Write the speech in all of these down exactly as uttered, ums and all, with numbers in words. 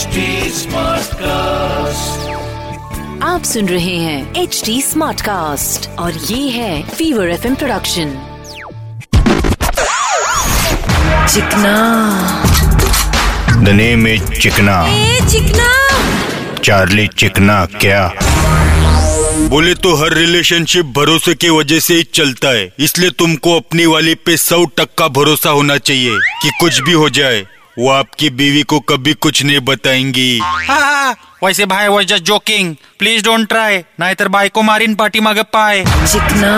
H D smart cast, आप सुन रहे हैं एच डी स्मार्ट कास्ट और ये है fever F M production. Chikna, the name is चिकना। ए चिकना, चार्ली चिकना क्या बोले तो हर रिलेशनशिप भरोसे के वजह से ही चलता है, इसलिए तुमको अपनी वाली पे सौ टक्का भरोसा होना चाहिए कि कुछ भी हो जाए वो आपकी बीवी को कभी कुछ नहीं बताएंगी। हाँ, वैसे भाई was just joking, please don't try, नाहीतर बायको मारीन पार्टी मागे पाय। चिकना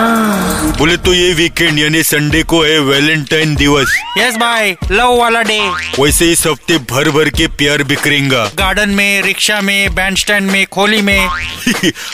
बोले तो ये वीकेंड यानी संडे को है वैलेंटाइन दिवस। यस भाई, लव वाला डे। वैसे इस हफ्ते भर भर के प्यार बिखरेगा, गार्डन में, रिक्शा में, बैंड स्टैंड में, खोली में।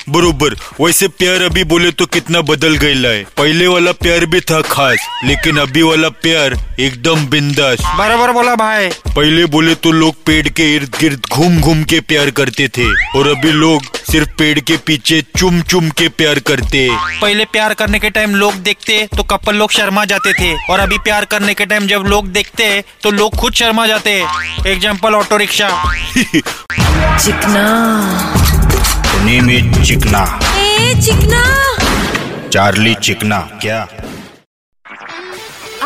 बरोबर, वैसे प्यार अभी बोले तो कितना बदल गया है। पहले वाला प्यार भी था खास, लेकिन अभी वाला प्यार एकदम बिंदास। बराबर बोला भाई। पहले बोले तो लोग पेड़ के इर्द गिर्द घूम घूम के प्यार करते थे और अभी लोग सिर्फ पेड़ के पीछे चुम चुम के प्यार करते। पहले प्यार करने के टाइम लोग देखते तो कपल लोग शर्मा जाते थे और अभी प्यार करने के टाइम जब लोग देखते तो लोग खुद शर्मा जाते। Example auto rickshaw. चिकना, नेम इज चिकना। ए चिकना, चार्ली चिकना क्या।